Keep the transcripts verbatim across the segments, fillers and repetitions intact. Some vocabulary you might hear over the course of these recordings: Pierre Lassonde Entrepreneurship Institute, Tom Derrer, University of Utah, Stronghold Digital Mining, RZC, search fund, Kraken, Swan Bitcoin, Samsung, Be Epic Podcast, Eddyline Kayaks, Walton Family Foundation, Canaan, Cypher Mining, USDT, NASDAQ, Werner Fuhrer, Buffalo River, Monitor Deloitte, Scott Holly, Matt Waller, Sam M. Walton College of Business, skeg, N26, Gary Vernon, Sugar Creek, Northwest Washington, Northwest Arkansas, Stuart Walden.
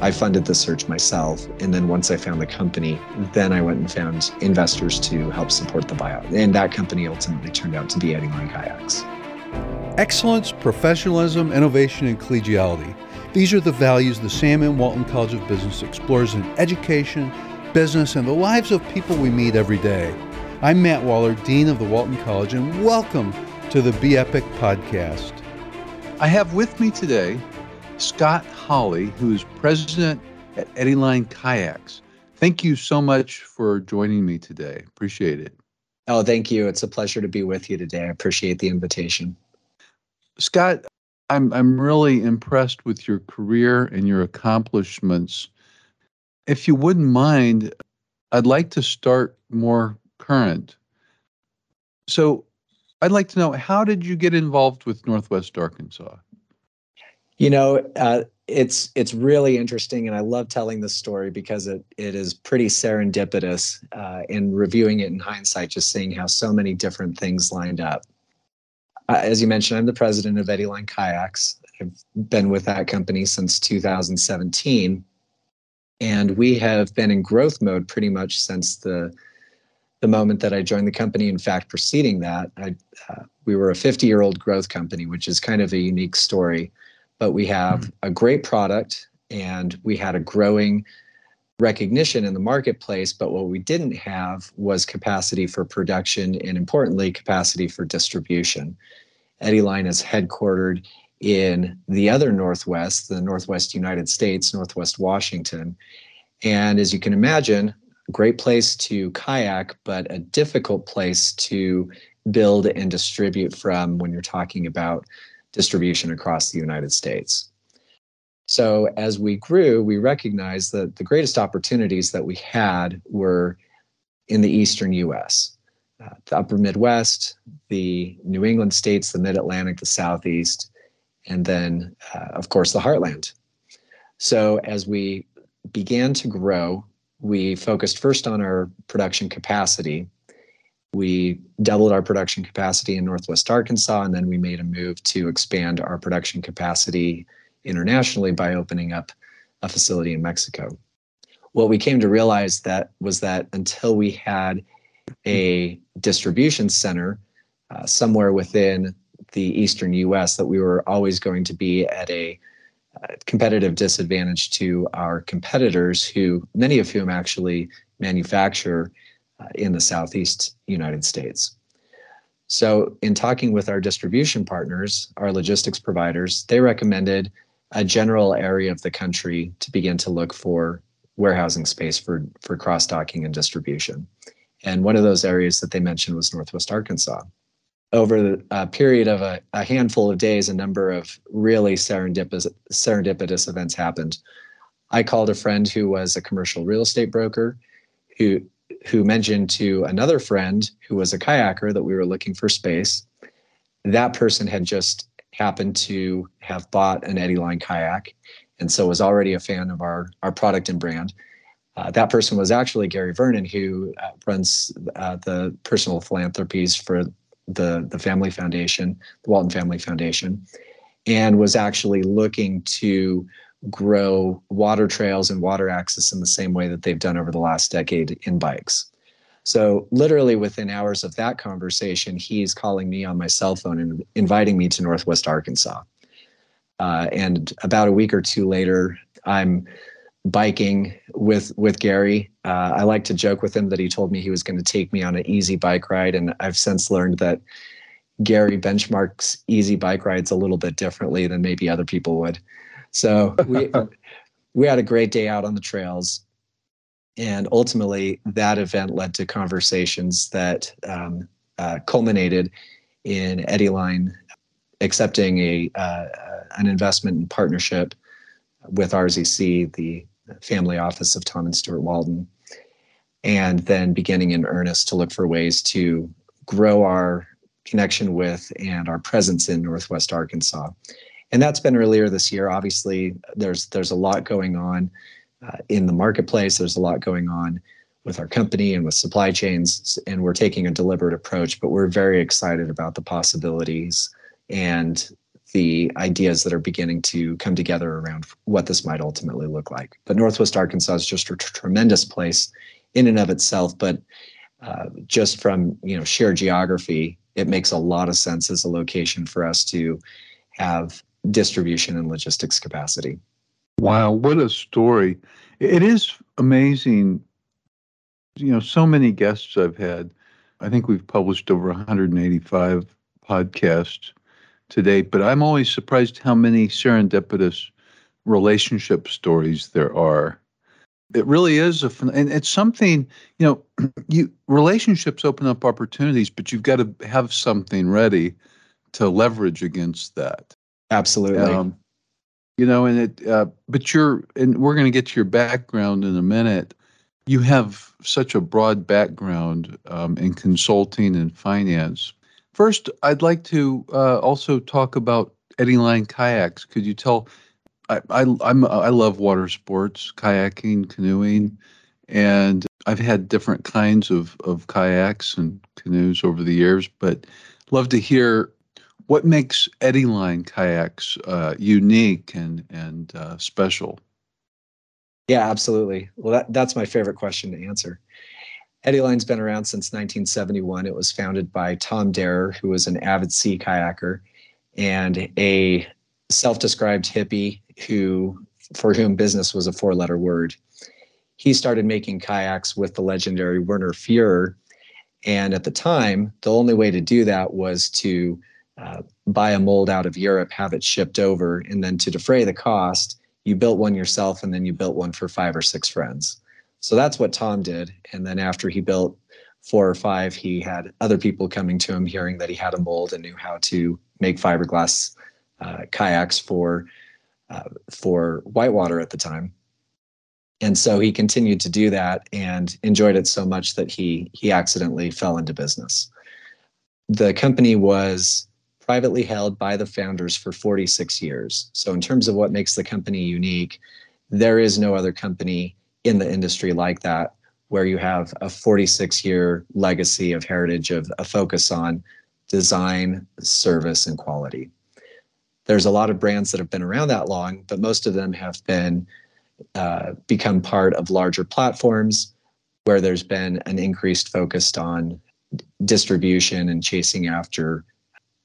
I funded the search myself. And then once I found the company, then I went and found investors to help support the buyout. And that company ultimately turned out to be Eddyline Kayaks. Excellence, professionalism, innovation, and collegiality. These are the values the Sam M. Walton College of Business explores in education, business, and the lives of people we meet every day. I'm Matt Waller, Dean of the Walton College, and welcome to the Be Epic Podcast. I have with me today Scott Holly, who is president at Eddyline Kayaks. Thank you so much for joining me today. Appreciate it. Oh, thank you. It's a pleasure to be with you today. I appreciate the invitation. Scott, I'm I'm really impressed with your career and your accomplishments. If you wouldn't mind, I'd like to start more current. So I'd like to know, how did you get involved with Northwest Arkansas? You know, uh, it's it's really interesting, and I love telling this story because it it is pretty serendipitous, uh, in reviewing it in hindsight, just seeing how so many different things lined up. Uh, as you mentioned, I'm the president of Eddyline Kayaks. I've been with that company since two thousand seventeen. And we have been in growth mode pretty much since the the moment that I joined the company. In fact, preceding that, I, uh, we were a fifty-year-old growth company, which is kind of a unique story. But we have mm-hmm. a great product, and we had a growing recognition in the marketplace. But what we didn't have was capacity for production and, importantly, capacity for distribution. Eddyline is headquartered in the other Northwest, the Northwest United States, Northwest Washington. And as you can imagine, a great place to kayak, but a difficult place to build and distribute from when you're talking about distribution across the United States. So as we grew, we recognized that the greatest opportunities that we had were in the eastern U S, uh, the upper Midwest, the New England states, the Mid-Atlantic, the Southeast, and then, uh, of course, the heartland. So as we began to grow, we focused first on our production capacity. We doubled our production capacity in Northwest Arkansas, and then we made a move to expand our production capacity internationally by opening up a facility in Mexico. What we came to realize that was that until we had a distribution center uh, somewhere within the eastern U S, that we were always going to be at a uh, competitive disadvantage to our competitors, who many of whom actually manufacture uh, in the Southeast United States. So in talking with our distribution partners, our logistics providers, they recommended a general area of the country to begin to look for warehousing space for, for cross-docking and distribution. And one of those areas that they mentioned was Northwest Arkansas. Over a period of a, a handful of days, a number of really serendipitous, serendipitous events happened. I called a friend who was a commercial real estate broker who who mentioned to another friend who was a kayaker that we were looking for space. That person had just happened to have bought an Eddyline kayak, and so was already a fan of our, our product and brand. Uh, that person was actually Gary Vernon, who uh, runs uh, the personal philanthropies for the the family foundation, the Walton Family Foundation, and was actually looking to grow water trails and water access in the same way that they've done over the last decade in bikes. So literally within hours of that conversation, he's calling me on my cell phone and inviting me to Northwest Arkansas. Uh, and about a week or two later, I'm biking with with Gary. Uh, I like to joke with him that he told me he was going to take me on an easy bike ride, and I've since learned that Gary benchmarks easy bike rides a little bit differently than maybe other people would. So we we had a great day out on the trails, and ultimately that event led to conversations that um, uh, culminated in Eddyline accepting a uh, an investment and partnership with R Z C, the family office of Tom and Stuart Walden, and then beginning in earnest to look for ways to grow our connection with and our presence in Northwest Arkansas. And that's been earlier this year. Obviously, there's there's a lot going on uh, in the marketplace. There's a lot going on with our company and with supply chains, and we're taking a deliberate approach, but we're very excited about the possibilities and the ideas that are beginning to come together around what this might ultimately look like. But Northwest Arkansas is just a t- tremendous place in and of itself, but uh, just from, you know, sheer geography, it makes a lot of sense as a location for us to have distribution and logistics capacity. Wow, what a story. It is amazing. You know, so many guests I've had. I think we've published over one hundred eighty-five podcasts to date, but I'm always surprised how many serendipitous relationship stories there are. It really is a, and it's something, you know, you relationships open up opportunities, but you've got to have something ready to leverage against that. Absolutely. Um, you know, and it, uh, but you're, and we're going to get to your background in a minute. You have such a broad background um, in consulting and finance. First, I'd like to uh, also talk about Eddyline Kayaks. Could you tell? I I, I'm, I love water sports, kayaking, canoeing, and I've had different kinds of, of kayaks and canoes over the years. But love to hear what makes Eddyline Kayaks uh, unique and and uh, special. Yeah, absolutely. Well, that, that's my favorite question to answer. Eddyline's been around since nineteen seventy-one. It was founded by Tom Derrer, who was an avid sea kayaker and a self-described hippie who, for whom business was a four-letter word. He started making kayaks with the legendary Werner Fuhrer, and at the time, the only way to do that was to uh, buy a mold out of Europe, have it shipped over, and then to defray the cost, you built one yourself, and then you built one for five or six friends. So that's what Tom did. And then after he built four or five, he had other people coming to him, hearing that he had a mold and knew how to make fiberglass uh, kayaks for uh, for whitewater at the time. And so he continued to do that and enjoyed it so much that he he accidentally fell into business. The company was privately held by the founders for forty-six years. So in terms of what makes the company unique, there is no other company in the industry like that, where you have a forty-six year legacy of heritage of a focus on design, service, and quality. There's a lot of brands that have been around that long, but most of them have been uh, become part of larger platforms where there's been an increased focus on distribution and chasing after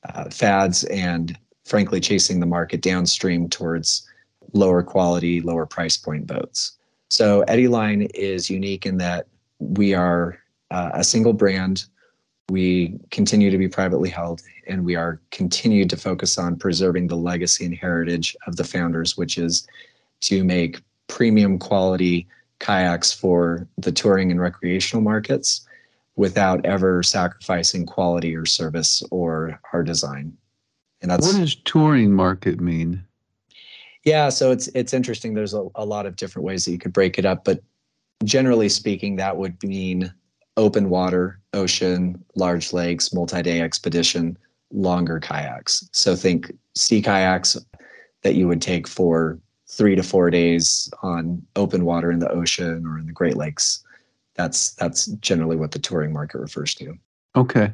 uh, fads and, frankly, chasing the market downstream towards lower quality, lower price point boats. So Eddyline is unique in that we are uh, a single brand. We continue to be privately held, and we are continued to focus on preserving the legacy and heritage of the founders, which is to make premium quality kayaks for the touring and recreational markets without ever sacrificing quality or service or our design. And that's, what does touring market mean? Yeah, so it's it's interesting. There's a, a lot of different ways that you could break it up, but generally speaking, that would mean open water, ocean, large lakes, multi-day expedition, longer kayaks. So think sea kayaks that you would take for three to four days on open water in the ocean or in the Great Lakes. That's that's generally what the touring market refers to. Okay.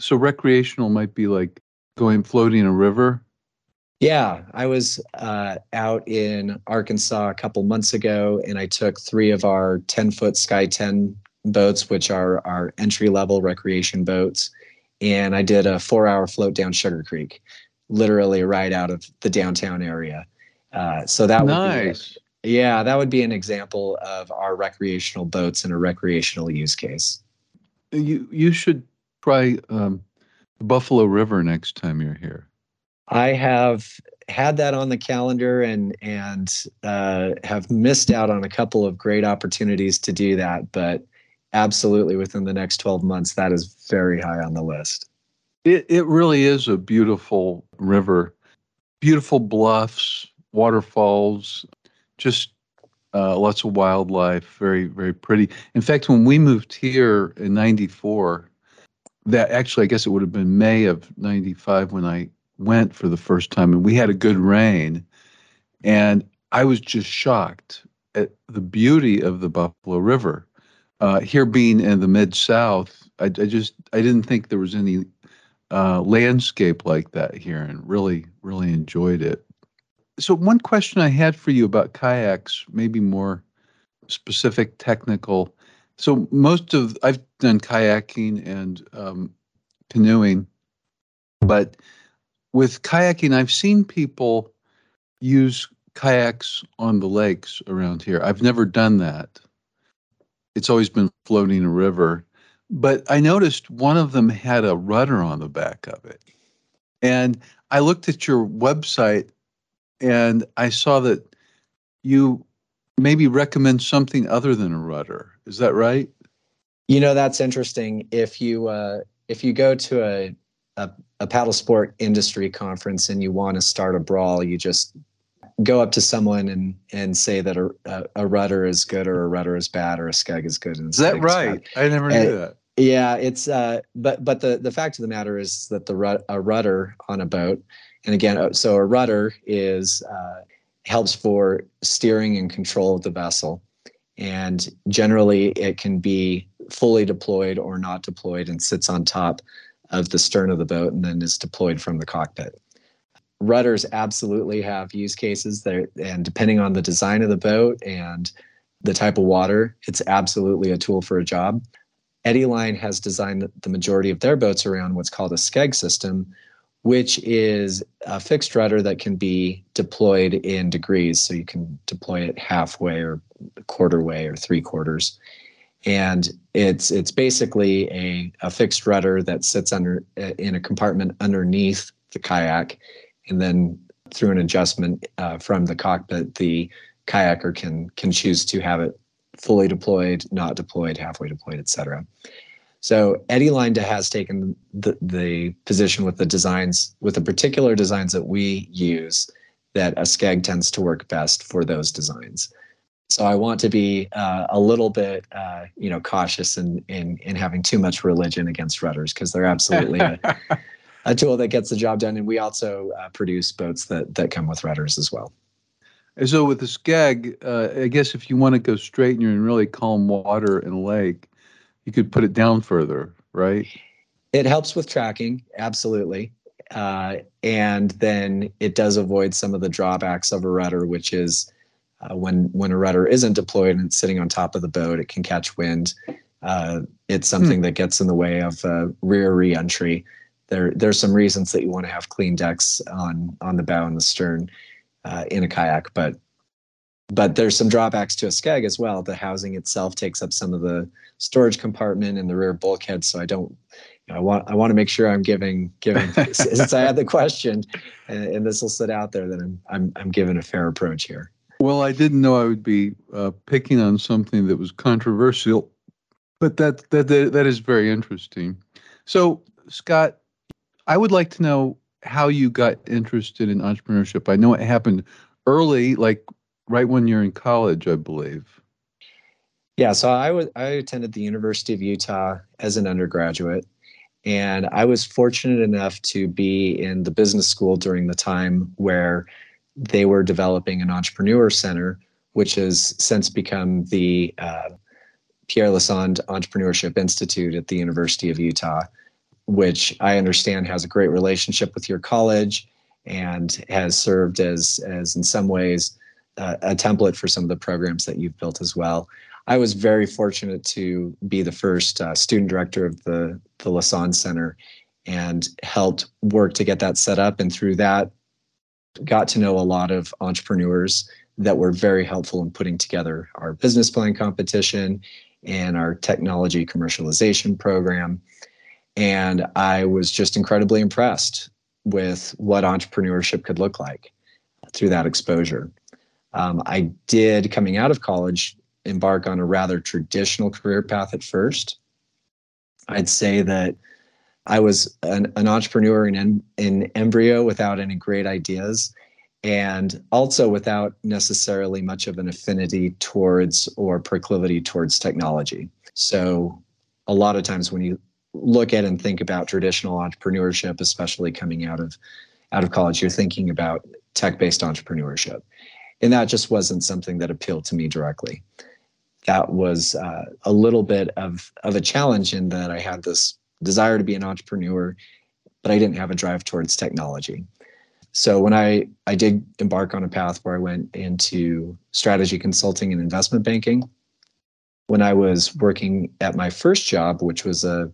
So recreational might be like going floating a river? Yeah, I was uh, out in Arkansas a couple months ago, and I took three of our ten-foot Sky ten boats, which are our entry-level recreation boats, and I did a four-hour float down Sugar Creek, literally right out of the downtown area. Uh, so that nice. Would be, yeah, that would be an example of our recreational boats in a recreational use case. You you should try um, the Buffalo River next time you're here. I have had that on the calendar and and uh, have missed out on a couple of great opportunities to do that, but absolutely within the next twelve months, that is very high on the list. It it really is a beautiful river, beautiful bluffs, waterfalls, just uh, lots of wildlife, very, very pretty. In fact, when we moved here in ninety-four, that actually, I guess it would have been May of ninety-five when I went for the first time, and we had a good rain, and I was just shocked at the beauty of the Buffalo River. Uh, here being in the mid-South, I, I just I didn't think there was any uh, landscape like that here, and really, really enjoyed it. So one question I had for you about kayaks, maybe more specific, technical. So most of, I've done kayaking and um, canoeing, but with kayaking, I've seen people use kayaks on the lakes around here. I've never done that. It's always been floating a river. But I noticed one of them had a rudder on the back of it. And I looked at your website and I saw that you maybe recommend something other than a rudder. Is that right? You know, that's interesting. If you uh, if you go to a, a a paddle sport industry conference and you want to start a brawl, you just go up to someone and and say that a a, a rudder is good or a rudder is bad or a skeg is good. And is that right? Bad. I never knew and, that. Yeah, it's uh, but but the the fact of the matter is that the rud- a rudder on a boat, and again, so a rudder is uh, helps for steering and control of the vessel, and generally it can be fully deployed or not deployed, and sits on top of the stern of the boat, and then is deployed from the cockpit. Rudders absolutely have use cases there, and depending on the design of the boat and the type of water, it's absolutely a tool for a job. Eddyline has designed the majority of their boats around what's called a skeg system, which is a fixed rudder that can be deployed in degrees. So you can deploy it halfway or quarter way or three quarters. And it's it's basically a, a fixed rudder that sits under in a compartment underneath the kayak. And then through an adjustment uh, from the cockpit, the kayaker can can choose to have it fully deployed, not deployed, halfway deployed, et cetera. So Eddyline has taken the, the position with the designs, with the particular designs that we use, that a skeg tends to work best for those designs. So I want to be uh, a little bit, uh, you know, cautious in, in in having too much religion against rudders, because they're absolutely a, a tool that gets the job done. And we also uh, produce boats that that come with rudders as well. And so with the skeg, uh, I guess if you want to go straight and you're in really calm water in a lake, you could put it down further, right? It helps with tracking, absolutely. Uh, and then it does avoid some of the drawbacks of a rudder, which is uh, when when a rudder isn't deployed and it's sitting on top of the boat, it can catch wind. Uh, it's something hmm. that gets in the way of uh, rear re-entry. There, there's some reasons that you want to have clean decks on on the bow and the stern uh, in a kayak, but but there's some drawbacks to a skeg as well. The housing itself takes up some of the storage compartment and the rear bulkhead, so I don't, you know, I want I want to make sure I'm giving giving since I had the question, and, and this will sit out there, that I'm I'm I'm giving a fair approach here. Well, I didn't know I would be uh, picking on something that was controversial, but that that that, that is very interesting. So, Scott, I would like to know how you got interested in entrepreneurship. I know it happened early, like right when you're in college, I believe. Yeah, so I was I attended the University of Utah as an undergraduate, and I was fortunate enough to be in the business school during the time where they were developing an entrepreneur center, which has since become the uh, Pierre Lassonde Entrepreneurship Institute at the University of Utah, which I understand has a great relationship with your college and has served as, as in some ways, uh, a template for some of the programs that you've built as well. I was very fortunate to be the first uh, student director of the, the Lassonde Center, and helped work to get that set up. And through that, got to know a lot of entrepreneurs that were very helpful in putting together our business plan competition and our technology commercialization program. And I was just incredibly impressed with what entrepreneurship could look like through that exposure. Um, I did, coming out of college, embark on a rather traditional career path at first. I'd say that I was an, an entrepreneur in, in embryo, without any great ideas, and also without necessarily much of an affinity towards or proclivity towards technology. So a lot of times when you look at and think about traditional entrepreneurship, especially coming out of out of college, you're thinking about tech-based entrepreneurship. And that just wasn't something that appealed to me directly. That was uh, a little bit of, of a challenge, in that I had this desire to be an entrepreneur, but I didn't have a drive towards technology. So when I, I did embark on a path where I went into strategy consulting and investment banking, when I was working at my first job, which was a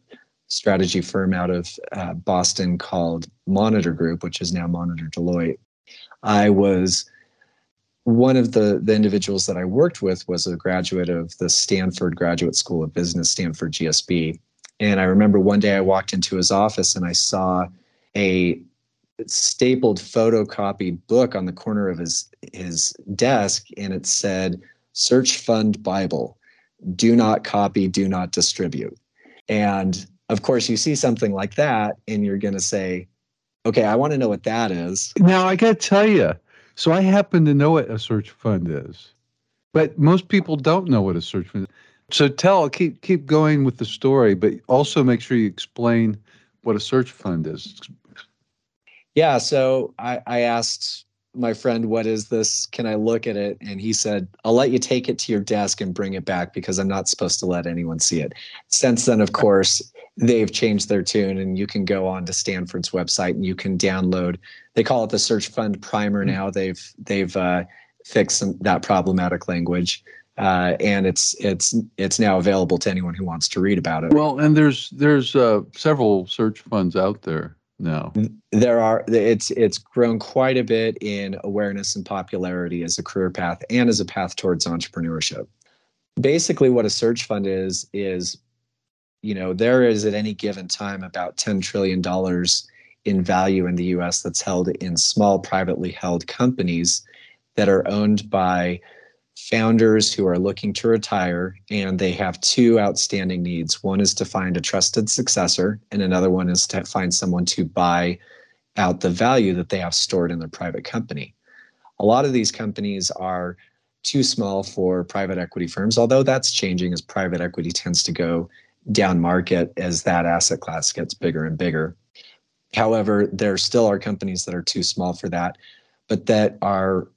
strategy firm out of uh, Boston called Monitor Group, which is now Monitor Deloitte, I was one of the, the individuals that I worked with was a graduate of the Stanford Graduate School of Business, Stanford G S B. And I remember one day I walked into his office and I saw a stapled photocopied book on the corner of his, his desk, and it said, "Search Fund Bible, do not copy, do not distribute." And of course, you see something like that and you're going to say, okay, I want to know what that is. Now, I got to tell you, so I happen to know what a search fund is, but most people don't know what a search fund is. So tell, keep keep going with the story, but also make sure you explain what a search fund is. Yeah, so I, I asked my friend, what is this? Can I look at it? And he said, I'll let you take it to your desk and bring it back because I'm not supposed to let anyone see it. Since then, of course, they've changed their tune and you can go on to Stanford's website and you can download. They call it the Search Fund Primer now. They've they've uh, fixed some, that problematic language, uh, and it's it's it's now available to anyone who wants to read about it. Well, and there's there's uh, several search funds out there. No, there are. It's it's grown quite a bit in awareness and popularity as a career path and as a path towards entrepreneurship. Basically, what a search fund is is, you know, there is at any given time about ten trillion dollars in value in the U S that's held in small privately held companies that are owned by founders who are looking to retire, and they have two outstanding needs. One is to find a trusted successor, and another one is to find someone to buy out the value that they have stored in their private company. A lot of these companies are too small for private equity firms, although that's changing as private equity tends to go down market as that asset class gets bigger and bigger. However, there still are companies that are too small for that, but that are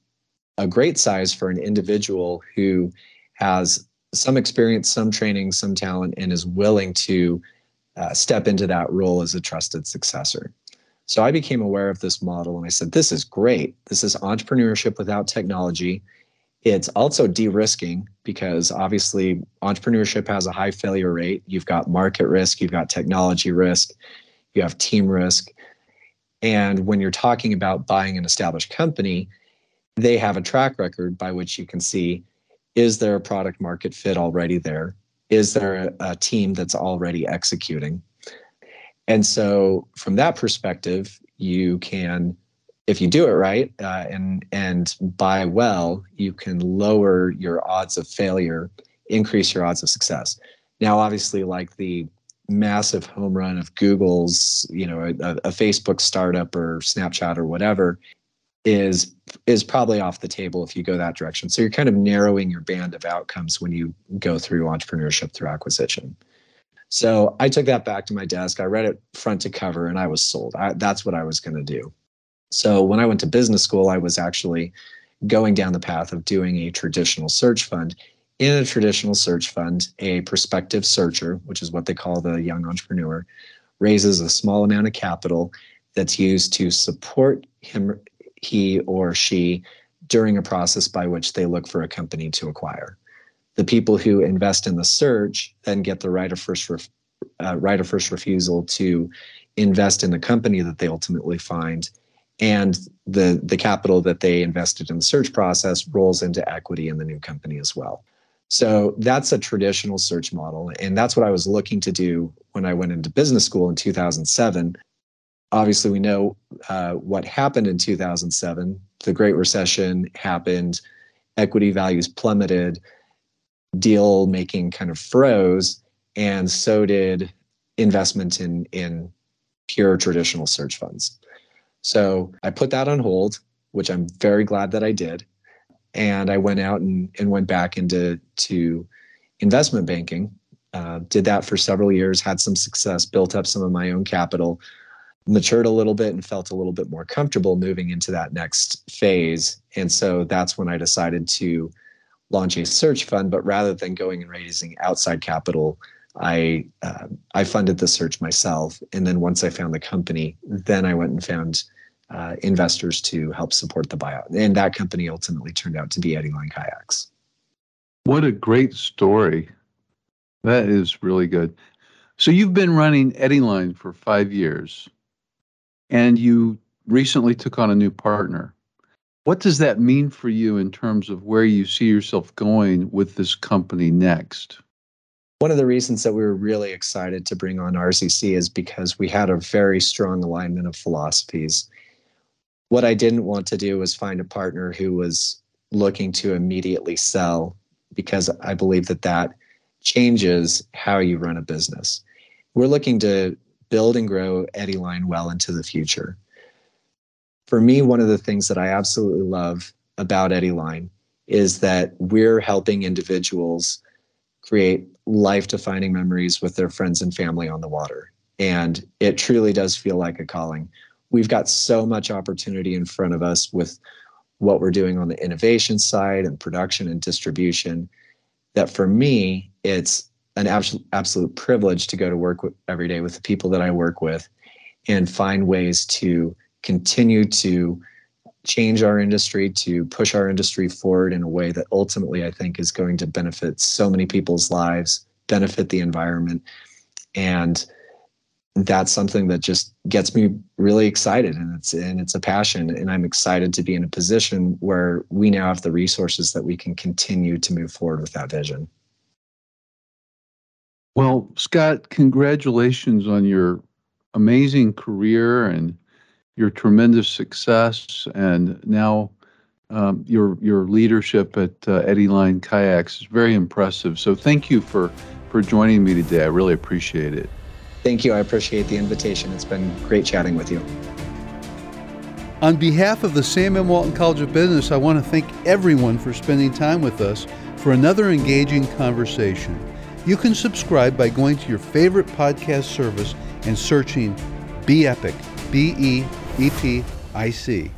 a great size for an individual who has some experience, some training, some talent, and is willing to uh, step into that role as a trusted successor. So I became aware of this model and I said, this is great. This is entrepreneurship without technology. It's also de-risking because obviously entrepreneurship has a high failure rate. You've got market risk, you've got technology risk, you have team risk. And when you're talking about buying an established company, they have a track record by which you can see, is there a product market fit already there? Is there a, a team that's already executing? And so from that perspective, you can, if you do it right uh, and, and buy well, you can lower your odds of failure, increase your odds of success. Now, obviously, like the massive home run of Google's, you know, a, a Facebook startup or Snapchat or whatever, is is probably off the table if you go that direction. So you're kind of narrowing your band of outcomes when you go through entrepreneurship through acquisition. So I took that back to my desk. I read it front to cover and I was sold. I, that's what I was going to do. So when I went to business school, I was actually going down the path of doing a traditional search fund. In a traditional search fund, a prospective searcher, which is what they call the young entrepreneur, raises a small amount of capital that's used to support him he or she during a process by which they look for a company to acquire. The people who invest in the search then get the right of first ref, uh, right of first refusal to invest in the company that they ultimately find, and the, the capital that they invested in the search process rolls into equity in the new company as well. So that's a traditional search model, and that's what I was looking to do when I went into business school in two thousand seven. Obviously, we know uh, what happened in two thousand seven. The Great Recession happened. Equity values plummeted. Deal making kind of froze. And so did investment in, in pure traditional search funds. So I put that on hold, which I'm very glad that I did. And I went out and, and went back into to investment banking. Uh, did that for several years, had some success, built up some of my own capital, matured a little bit and felt a little bit more comfortable moving into that next phase. And so that's when I decided to launch a search fund, but rather than going and raising outside capital I uh, I funded the search myself, and then once I found the company, then I went and found uh, investors to help support the buyout, and that company ultimately turned out to be Eddyline Kayaks. What a great story! That is really good. So you've been running Eddyline for five years, and you recently took on a new partner. What does that mean for you in terms of where you see yourself going with this company next? One of the reasons that we were really excited to bring on R Z C is because we had a very strong alignment of philosophies. What I didn't want to do was find a partner who was looking to immediately sell, because I believe that that changes how you run a business. We're looking to build and grow Eddyline well into the future. For me, one of the things that I absolutely love about Eddyline is that we're helping individuals create life-defining memories with their friends and family on the water. And it truly does feel like a calling. We've got so much opportunity in front of us with what we're doing on the innovation side and production and distribution that for me, it's an absolute, absolute privilege to go to work with, every day with the people that I work with and find ways to continue to change our industry, to push our industry forward in a way that ultimately I think is going to benefit so many people's lives, benefit the environment. And that's something that just gets me really excited, and it's and it's a passion, and I'm excited to be in a position where we now have the resources that we can continue to move forward with that vision. Well, Scott, congratulations on your amazing career and your tremendous success, and now um, your your leadership at uh, Eddyline Kayaks is very impressive. So thank you for, for joining me today. I really appreciate it. Thank you. I appreciate the invitation. It's been great chatting with you. On behalf of the Sam M. Walton College of Business, I want to thank everyone for spending time with us for another engaging conversation. You can subscribe by going to your favorite podcast service and searching Be Epic, B E E P I C.